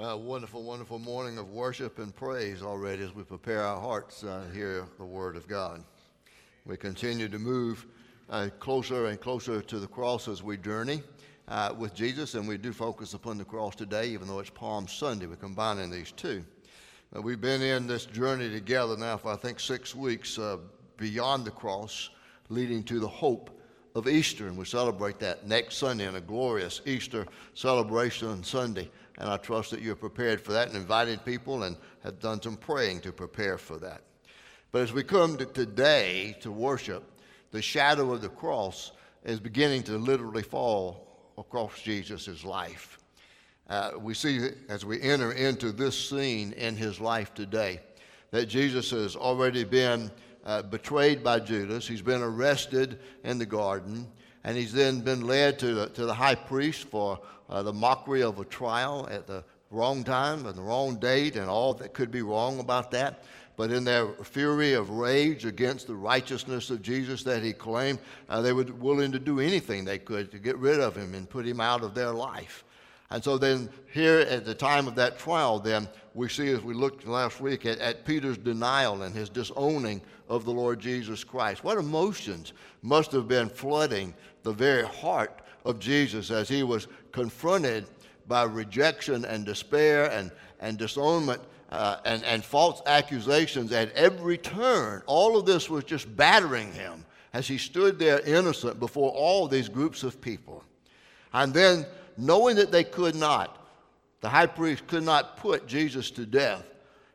Well, wonderful, wonderful morning of worship and praise already as we prepare our hearts to hear the Word of God. We continue to move closer and closer to the cross as we journey with Jesus, and we do focus upon the cross today, even though it's Palm Sunday. We're combining these two. We've been in this journey together now for, I think, 6 weeks beyond the cross, leading to the hope of Easter, and we celebrate that next Sunday in a glorious Easter celebration Sunday. And I trust that you're prepared for that and invited people and have done some praying to prepare for that. But as we come to today to worship, the shadow of the cross is beginning to literally fall across Jesus' life. We see as we enter into this scene in his life today that Jesus has already been betrayed by Judas. He's been arrested in the garden, and he's then been led to the high priest for the mockery of a trial at the wrong time and the wrong date and all that could be wrong about that. But in their fury of rage against the righteousness of Jesus that he claimed, they were willing to do anything they could to get rid of him and put him out of their life. And so then here at the time of that trial then, we see as we looked last week at Peter's denial and his disowning of the Lord Jesus Christ. What emotions must have been flooding the very heart of Jesus as he was confronted by rejection and despair and disownment and false accusations at every turn. All of this was just battering him as he stood there innocent before all these groups of people. And then, knowing that they could not, the high priest could not put Jesus to death,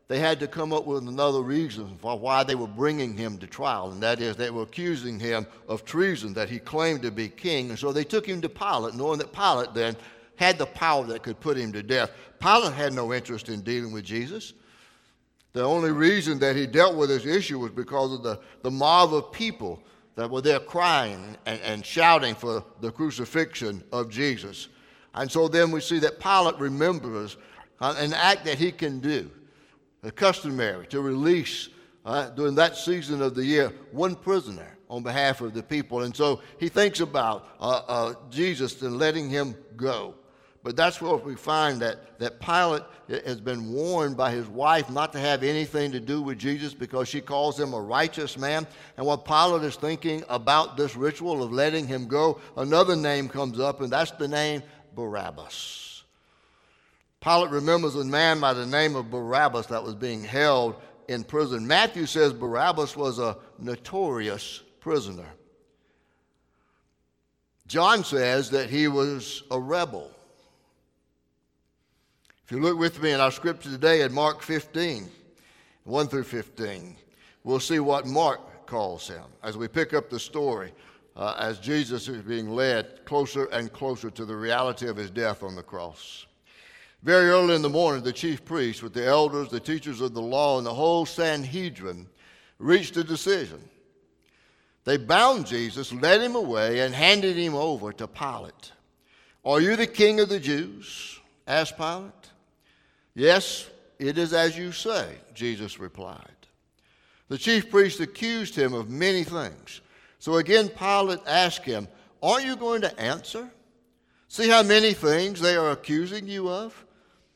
they had to come up with another reason for why they were bringing him to trial, and that is they were accusing him of treason, that he claimed to be king. And so they took him to Pilate, knowing that Pilate then had the power that could put him to death. Pilate had no interest in dealing with Jesus. The only reason that he dealt with this issue was because of the mob of people that were there crying and shouting for the crucifixion of Jesus. And so then we see that Pilate remembers an act that he can do, customary to release during that season of the year one prisoner on behalf of the people. And so he thinks about Jesus and letting him go. But that's where we find that Pilate has been warned by his wife not to have anything to do with Jesus because she calls him a righteous man. And while Pilate is thinking about this ritual of letting him go, another name comes up, and that's the name Barabbas. Pilate remembers a man by the name of Barabbas that was being held in prison. Matthew says Barabbas was a notorious prisoner. John says that he was a rebel. If you look with me in our scripture today at Mark 15, 1 through 15, we'll see what Mark calls him as we pick up the story. As Jesus is being led closer and closer to the reality of his death on the cross. Very early in the morning, the chief priests with the elders, the teachers of the law, and the whole Sanhedrin reached a decision. They bound Jesus, led him away, and handed him over to Pilate. "Are you the king of the Jews?" asked Pilate. "Yes, it is as you say," Jesus replied. The chief priests accused him of many things. So again, Pilate asked him, "Aren't you going to answer? See how many things they are accusing you of?"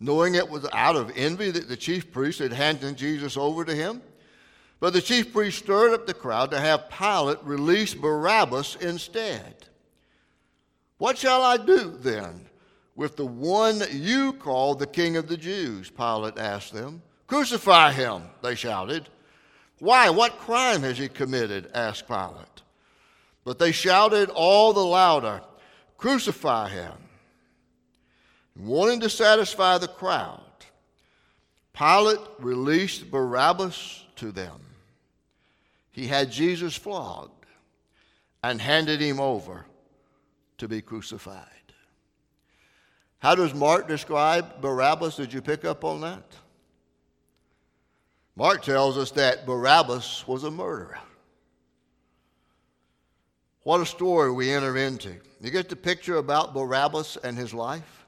knowing it was out of envy that the chief priests had handed Jesus over to him. But the chief priests stirred up the crowd to have Pilate release Barabbas instead. "What shall I do then with the one you call the king of the Jews?" Pilate asked them. "Crucify him," they shouted. "Why, what crime has he committed?" asked Pilate. But they shouted all the louder, "Crucify him." Wanting to satisfy the crowd, Pilate released Barabbas to them. He had Jesus flogged and handed him over to be crucified. How does Mark describe Barabbas? Did you pick up on that? Mark tells us that Barabbas was a murderer. What a story we enter into. You get the picture about Barabbas and his life?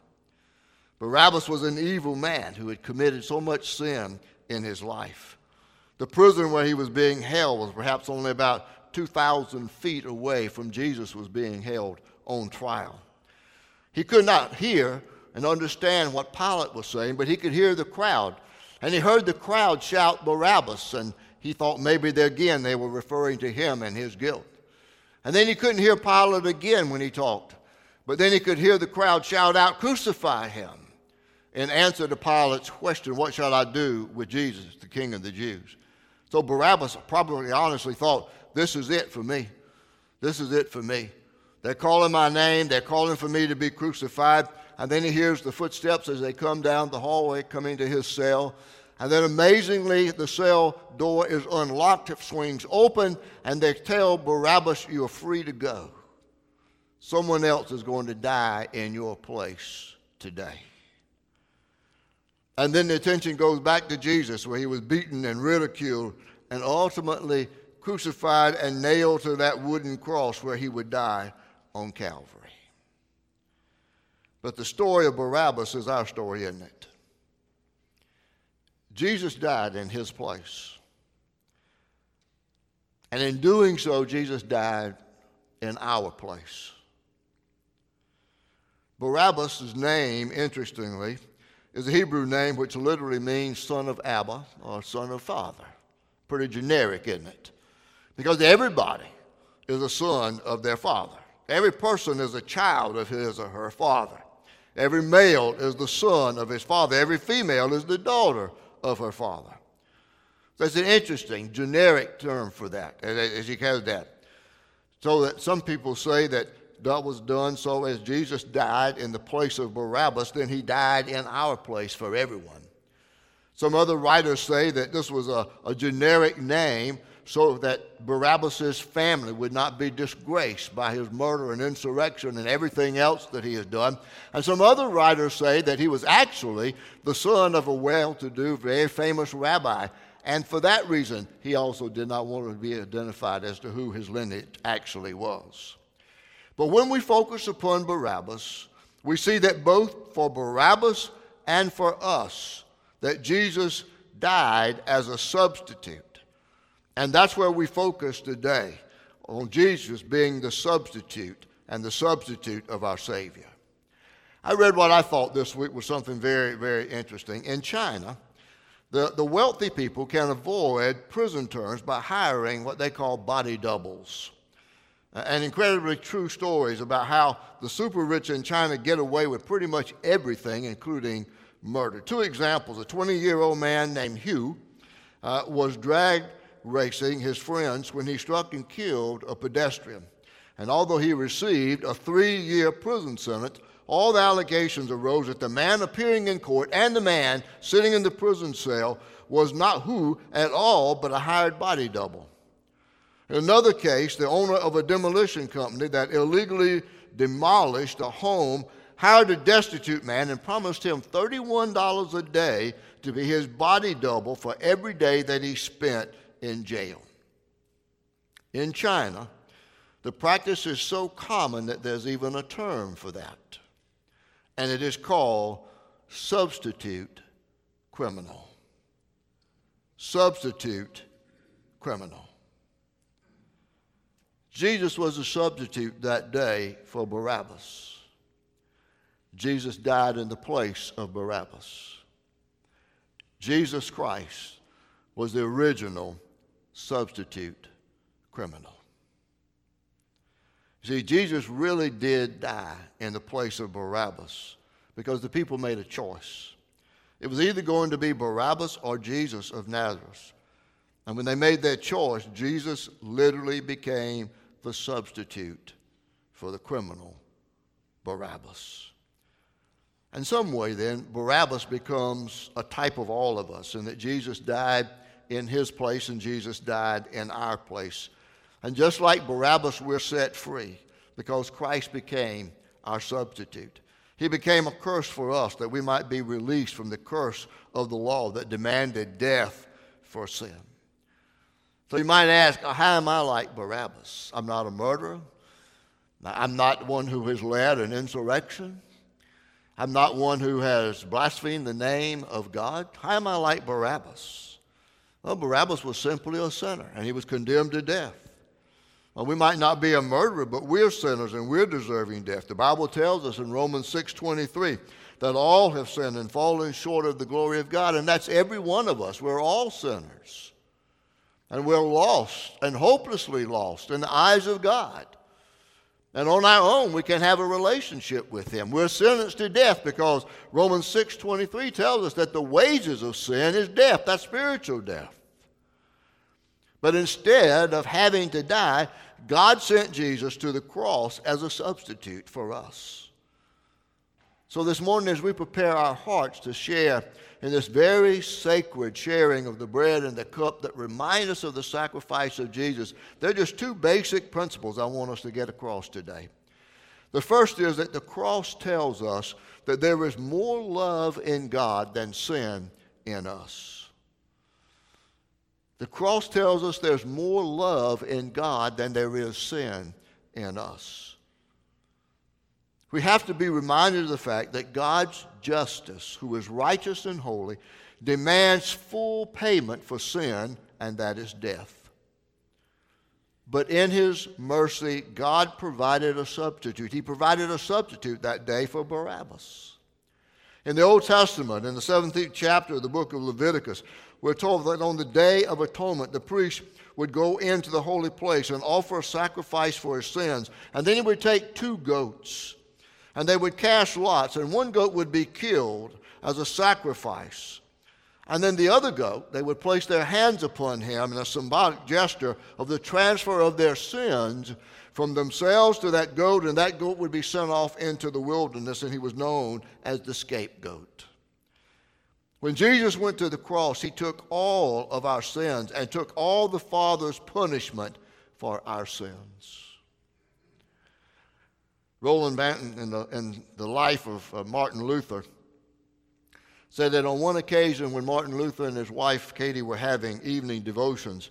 Barabbas was an evil man who had committed so much sin in his life. The prison where he was being held was perhaps only about 2,000 feet away from Jesus was being held on trial. He could not hear and understand what Pilate was saying, but he could hear the crowd. And he heard the crowd shout Barabbas, and he thought maybe again they were referring to him and his guilt. And then he couldn't hear Pilate again when he talked, but then he could hear the crowd shout out, "Crucify him," in answer to Pilate's question, "What shall I do with Jesus, the King of the Jews?" So Barabbas probably honestly thought, "This is it for me. This is it for me. They're calling my name. They're calling for me to be crucified." And then he hears the footsteps as they come down the hallway, coming to his cell. And then amazingly, the cell door is unlocked, it swings open, and they tell Barabbas, "You are free to go. Someone else is going to die in your place today." And then the attention goes back to Jesus, where he was beaten and ridiculed and ultimately crucified and nailed to that wooden cross where he would die on Calvary. But the story of Barabbas is our story, isn't it? Jesus died in his place. And in doing so, Jesus died in our place. Barabbas' name, interestingly, is a Hebrew name which literally means son of Abba or son of father. Pretty generic, isn't it? Because everybody is a son of their father. Every person is a child of his or her father. Every male is the son of his father. Every female is the daughter of her father. That's an interesting generic term for that, as he has that. So that some people say that that was done so as Jesus died in the place of Barabbas, then he died in our place for everyone. Some other writers say that this was a generic name so that Barabbas' family would not be disgraced by his murder and insurrection and everything else that he has done. And some other writers say that he was actually the son of a well-to-do, very famous rabbi, and for that reason, he also did not want to be identified as to who his lineage actually was. But when we focus upon Barabbas, we see that both for Barabbas and for us, that Jesus died as a substitute. And that's where we focus today, on Jesus being the substitute and the substitute of our Savior. I read what I thought this week was something very, very interesting. In China, the wealthy people can avoid prison terms by hiring what they call body doubles. And incredibly true stories about how the super rich in China get away with pretty much everything, including murder. Two examples. A 20-year-old man named Hugh was dragged racing his friends when he struck and killed a pedestrian. And although he received a 3-year prison sentence, all the allegations arose that the man appearing in court and the man sitting in the prison cell was not Hugh at all, but a hired body double. In another case, the owner of a demolition company that illegally demolished a home hired a destitute man and promised him $31 a day to be his body double for every day that he spent in jail. In China, the practice is so common that there's even a term for that, and it is called substitute criminal. Substitute criminal. Jesus was a substitute that day for Barabbas. Jesus died in the place of Barabbas. Jesus Christ was the original substitute criminal. See, Jesus really did die in the place of Barabbas because the people made a choice. It was either going to be Barabbas or Jesus of Nazareth. And when they made that choice, Jesus literally became the substitute for the criminal Barabbas. In some way then, Barabbas becomes a type of all of us, and that Jesus died in his place and Jesus died in our place. And just like Barabbas, we're set free because Christ became our substitute. He became a curse for us that we might be released from the curse of the law that demanded death, for sin. So you might ask, how am I like Barabbas? I'm not a murderer. I'm not one who has led an insurrection. I'm not one who has blasphemed the name of God. How am I like Barabbas? Well, Barabbas was simply a sinner, and he was condemned to death. Well, we might not be a murderer, but we're sinners, and we're deserving death. The Bible tells us in Romans 6:23 that all have sinned and fallen short of the glory of God, and that's every one of us. We're all sinners, and we're lost and hopelessly lost in the eyes of God. And on our own, we can have a relationship with him. We're sentenced to death because Romans 6:23 tells us that the wages of sin is death. That's spiritual death. But instead of having to die, God sent Jesus to the cross as a substitute for us. So this morning, as we prepare our hearts to share in this very sacred sharing of the bread and the cup that remind us of the sacrifice of Jesus, there are just two basic principles I want us to get across today. The first is that the cross tells us that there is more love in God than sin in us. The cross tells us there's more love in God than there is sin in us. We have to be reminded of the fact that God's justice, who is righteous and holy, demands full payment for sin, and that is death. But in his mercy, God provided a substitute. He provided a substitute that day for Barabbas. In the Old Testament, in the 17th chapter of the book of Leviticus, we're told that on the Day of Atonement, the priest would go into the holy place and offer a sacrifice for his sins. And then he would take two goats, and they would cast lots, and one goat would be killed as a sacrifice. And then the other goat, they would place their hands upon him in a symbolic gesture of the transfer of their sins from themselves to that goat, and that goat would be sent off into the wilderness, and he was known as the scapegoat. When Jesus went to the cross, he took all of our sins and took all the Father's punishment for our sins. Roland Bainton, in the life of Martin Luther, said that on one occasion when Martin Luther and his wife Katie were having evening devotions,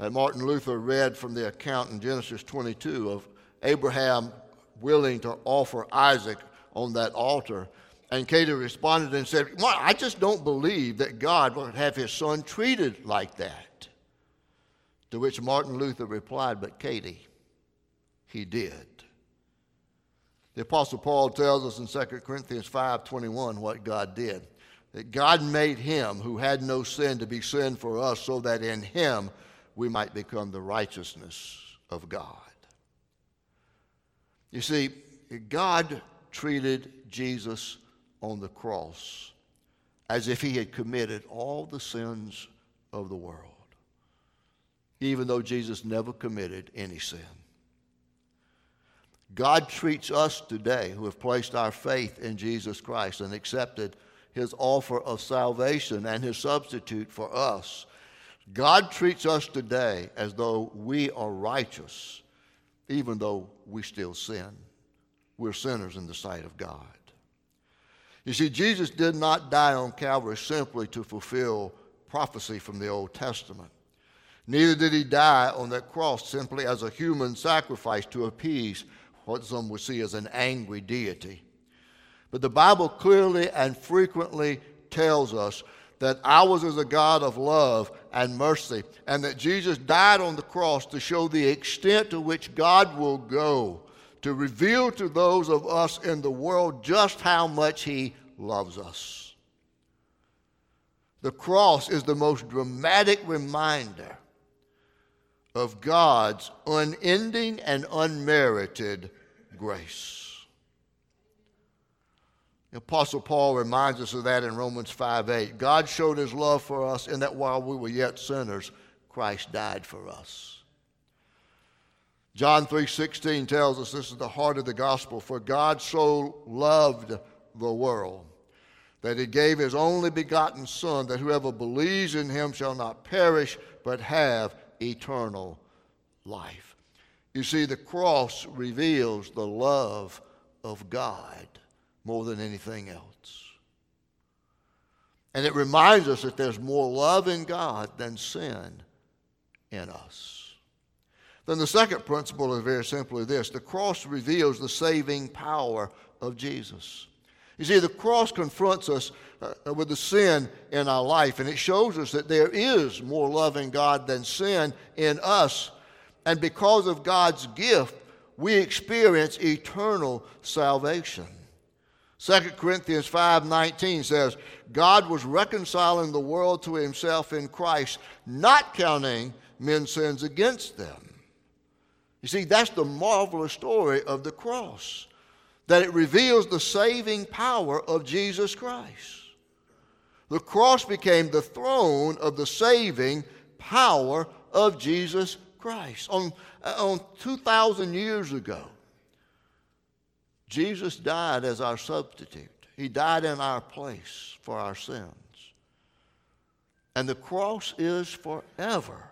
Martin Luther read from the account in Genesis 22 of Abraham willing to offer Isaac on that altar. And Katie responded and said, well, I just don't believe that God would have his son treated like that. To which Martin Luther replied, but Katie, he did. The Apostle Paul tells us in 2 Corinthians 5:21 what God did. That God made him who had no sin to be sin for us so that in him we might become the righteousness of God. You see, God treated Jesus on the cross as if he had committed all the sins of the world, even though Jesus never committed any sin. God treats us today who have placed our faith in Jesus Christ and accepted his offer of salvation and his substitute for us. God treats us today as though we are righteous, even though we still sin. We're sinners in the sight of God. You see, Jesus did not die on Calvary simply to fulfill prophecy from the Old Testament. Neither did he die on that cross simply as a human sacrifice to appease what some would see as an angry deity. But the Bible clearly and frequently tells us that ours is a God of love and mercy, and that Jesus died on the cross to show the extent to which God will go to reveal to those of us in the world just how much he loves us. The cross is the most dramatic reminder of God's unending and unmerited grace. The Apostle Paul reminds us of that in Romans 5:8. God showed his love for us in that while we were yet sinners, Christ died for us. John 3:16 tells us this is the heart of the gospel. For God so loved the world that he gave his only begotten Son, that whoever believes in him shall not perish but have eternal life. You see, the cross reveals the love of God more than anything else. And it reminds us that there's more love in God than sin in us. Then the second principle is very simply this. The cross reveals the saving power of Jesus. You see, the cross confronts us with the sin in our life, and it shows us that there is more love in God than sin in us. And because of God's gift, we experience eternal salvation. 2 Corinthians 5:19 says, God was reconciling the world to himself in Christ, not counting men's sins against them. You see, that's the marvelous story of the cross, that it reveals the saving power of Jesus Christ. The cross became the throne of the saving power of Jesus Christ. On 2,000 years ago, Jesus died as our substitute. He died in our place for our sins. And the cross is forever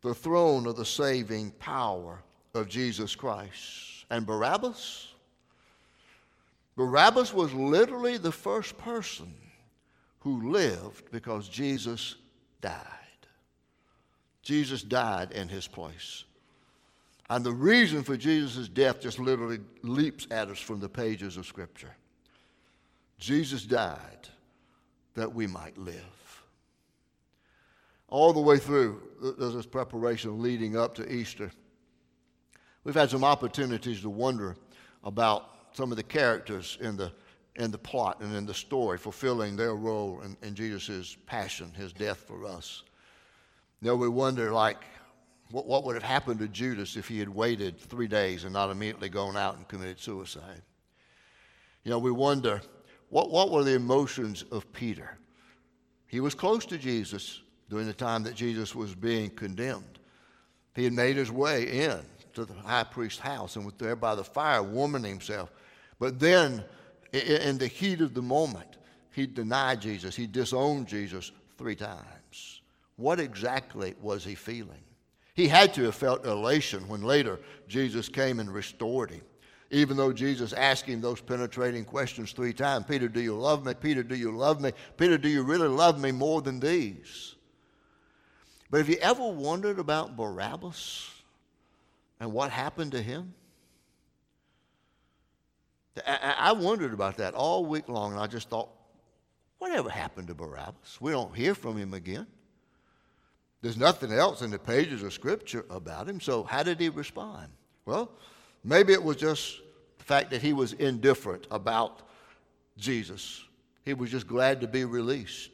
the throne of the saving power of Jesus Christ. And Barabbas? Barabbas was literally the first person who lived because Jesus died. Jesus died in his place. And the reason for Jesus' death just literally leaps at us from the pages of Scripture. Jesus died that we might live. All the way through, there's this preparation leading up to Easter. We've had some opportunities to wonder about some of the characters in the plot and in the story, fulfilling their role in Jesus' passion, his death for us. Now we wonder, like, what would have happened to Judas if he had waited 3 days and not immediately gone out and committed suicide? You know, we wonder, what were the emotions of Peter? He was close to Jesus during the time that Jesus was being condemned. He had made his way in to the high priest's house and was there by the fire warming himself. But then, in the heat of the moment, he denied Jesus. He disowned Jesus 3 times. What exactly was he feeling? He had to have felt elation when later Jesus came and restored him. Even though Jesus asked him those penetrating questions 3 times, Peter, do you love me? Peter, do you love me? Peter, do you really love me more than these? But have you ever wondered about Barabbas and what happened to him? I wondered about that all week long, and I just thought, whatever happened to Barabbas? We don't hear from him again. There's nothing else in the pages of Scripture about him, so how did he respond? Well, maybe it was just the fact that he was indifferent about Jesus. He was just glad to be released.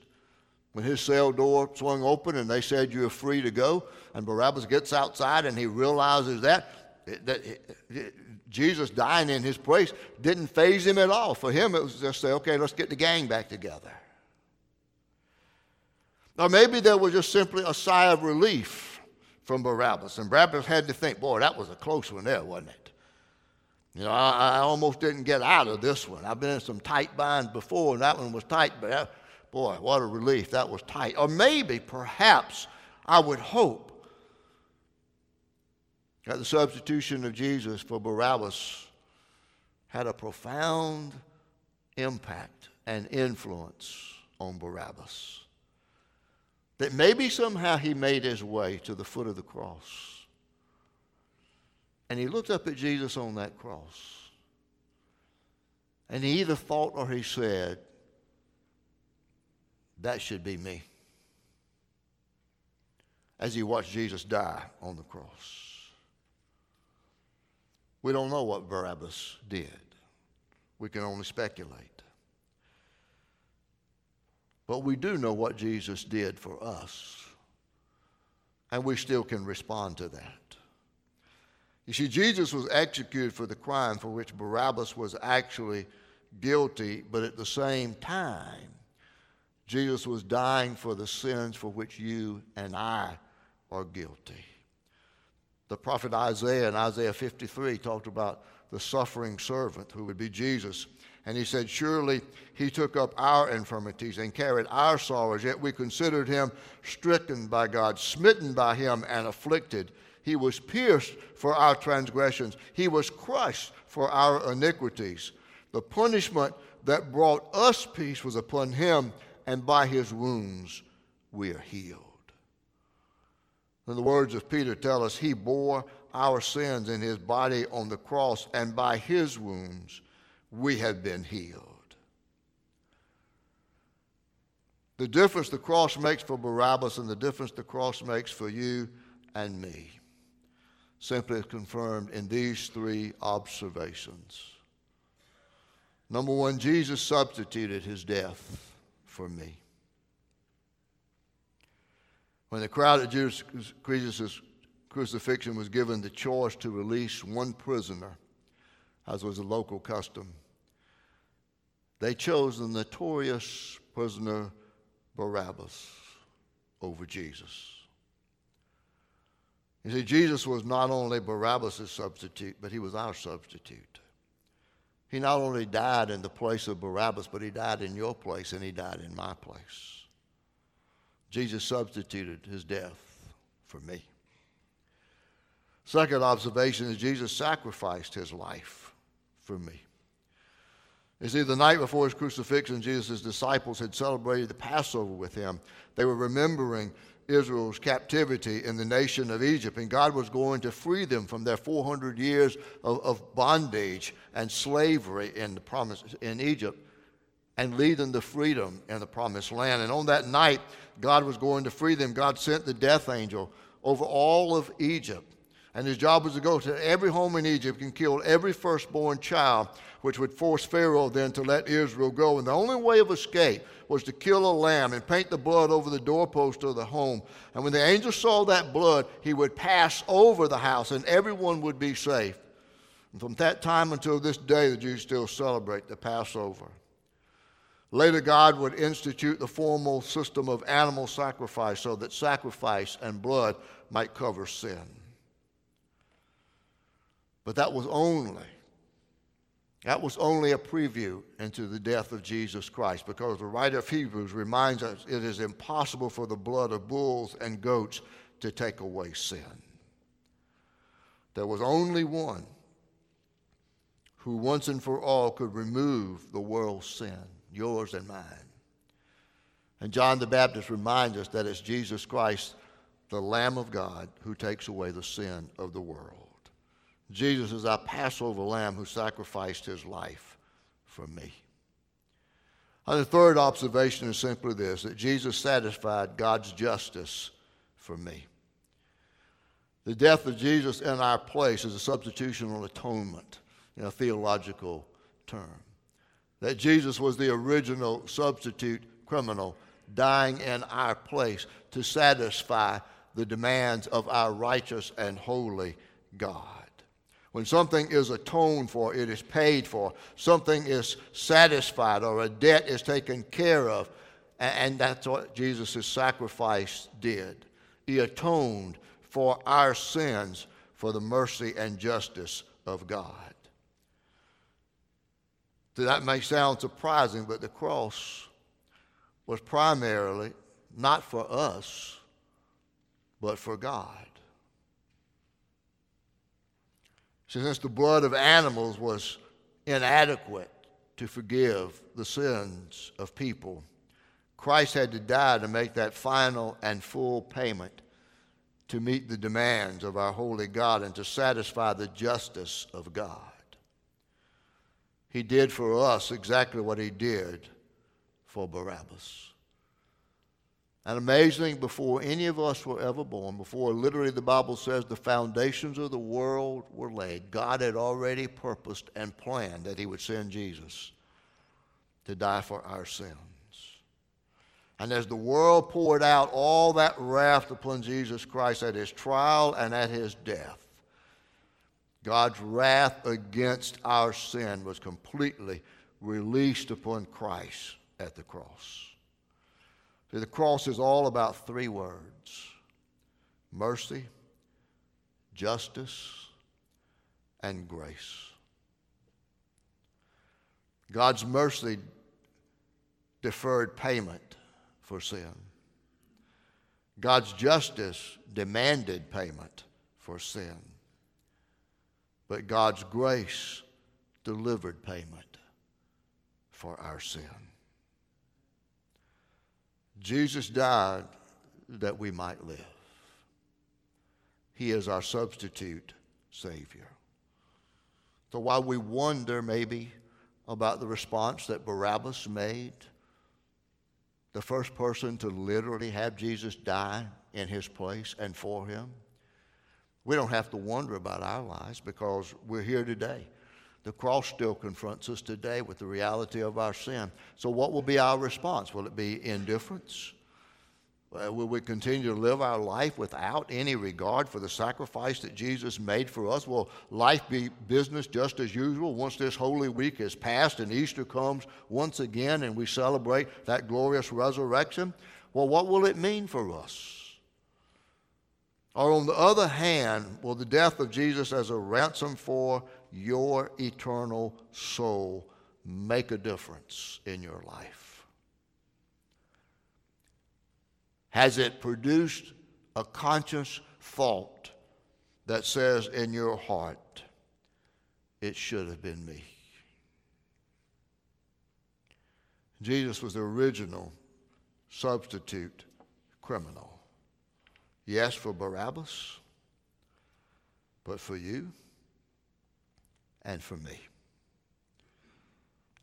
When his cell door swung open and they said, you're free to go, and Barabbas gets outside and he realizes that Jesus dying in his place didn't faze him at all. For him, it was just say, okay, let's get the gang back together. Now, maybe there was just simply a sigh of relief from Barabbas. And Barabbas had to think, boy, that was a close one there, wasn't it? You know, I almost didn't get out of this one. I've been in some tight binds before, and that one was tight. But boy, what a relief. That was tight. Or maybe, perhaps, I would hope that the substitution of Jesus for Barabbas had a profound impact and influence on Barabbas. That maybe somehow he made his way to the foot of the cross. And he looked up at Jesus on that cross. And he either thought or he said, that should be me. As he watched Jesus die on the cross. We don't know what Barabbas did. We can only speculate. But we do know what Jesus did for us, and we still can respond to that. You see, Jesus was executed for the crime for which Barabbas was actually guilty, but at the same time, Jesus was dying for the sins for which you and I are guilty. The prophet Isaiah in Isaiah 53 talked about the suffering servant who would be Jesus. And he said, surely he took up our infirmities and carried our sorrows, yet we considered him stricken by God, smitten by him, and afflicted. He was pierced for our transgressions. He was crushed for our iniquities. The punishment that brought us peace was upon him, and by his wounds we are healed. And the words of Peter tell us, he bore our sins in his body on the cross, and by his wounds we have been healed. The difference the cross makes for Barabbas and the difference the cross makes for you and me simply is confirmed in these three observations. Number one, Jesus substituted his death for me. When the crowd at Jesus' crucifixion was given the choice to release one prisoner, as was the local custom, they chose the notorious prisoner Barabbas over Jesus. You see, Jesus was not only Barabbas' substitute, but he was our substitute. He not only died in the place of Barabbas, but he died in your place and he died in my place. Jesus substituted his death for me. Second observation is Jesus sacrificed his life for me. You see, the night before his crucifixion, Jesus' disciples had celebrated the Passover with him. They were remembering Israel's captivity in the nation of Egypt, and God was going to free them from their 400 years of bondage and slavery in Egypt and lead them to freedom in the Promised Land. And on that night, God was going to free them. God sent the death angel over all of Egypt. And his job was to go to every home in Egypt and kill every firstborn child, which would force Pharaoh then to let Israel go. And the only way of escape was to kill a lamb and paint the blood over the doorpost of the home. And when the angel saw that blood, he would pass over the house and everyone would be safe. And from that time until this day, the Jews still celebrate the Passover. Later, God would institute the formal system of animal sacrifice so that sacrifice and blood might cover sin. But that was only a preview into the death of Jesus Christ, because the writer of Hebrews reminds us it is impossible for the blood of bulls and goats to take away sin. There was only one who once and for all could remove the world's sin, yours and mine. And John the Baptist reminds us that it's Jesus Christ, the Lamb of God, who takes away the sin of the world. Jesus is our Passover lamb who sacrificed his life for me. And the third observation is simply this, that Jesus satisfied God's justice for me. The death of Jesus in our place is a substitutional atonement, in a theological term. That Jesus was the original substitute criminal dying in our place to satisfy the demands of our righteous and holy God. When something is atoned for, it is paid for, something is satisfied, or a debt is taken care of, and that's what Jesus' sacrifice did. He atoned for our sins for the mercy and justice of God. That may sound surprising, but the cross was primarily not for us, but for God. Since the blood of animals was inadequate to forgive the sins of people, Christ had to die to make that final and full payment to meet the demands of our holy God and to satisfy the justice of God. He did for us exactly what he did for Barabbas. And amazing, before any of us were ever born, before literally the Bible says the foundations of the world were laid, God had already purposed and planned that he would send Jesus to die for our sins. And as the world poured out all that wrath upon Jesus Christ at his trial and at his death, God's wrath against our sin was completely released upon Christ at the cross. The cross is all about three words: mercy, justice, and grace. God's mercy deferred payment for sin. God's justice demanded payment for sin. But God's grace delivered payment for our sin. Jesus died that we might live. He is our substitute Savior. So while we wonder maybe about the response that Barabbas made, the first person to literally have Jesus die in his place and for him, we don't have to wonder about our lives because we're here today. The cross still confronts us today with the reality of our sin. So what will be our response? Will it be indifference? Will we continue to live our life without any regard for the sacrifice that Jesus made for us? Will life be business just as usual once this Holy Week is passed and Easter comes once again and we celebrate that glorious resurrection? Well, what will it mean for us? Or on the other hand, will the death of Jesus as a ransom for your eternal soul make a difference in your life? Has it produced a conscious thought that says in your heart, it should have been me? Jesus was the original substitute criminal. Yes, for Barabbas, but for you and for me.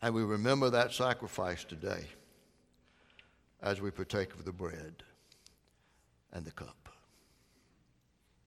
And we remember that sacrifice today as we partake of the bread and the cup.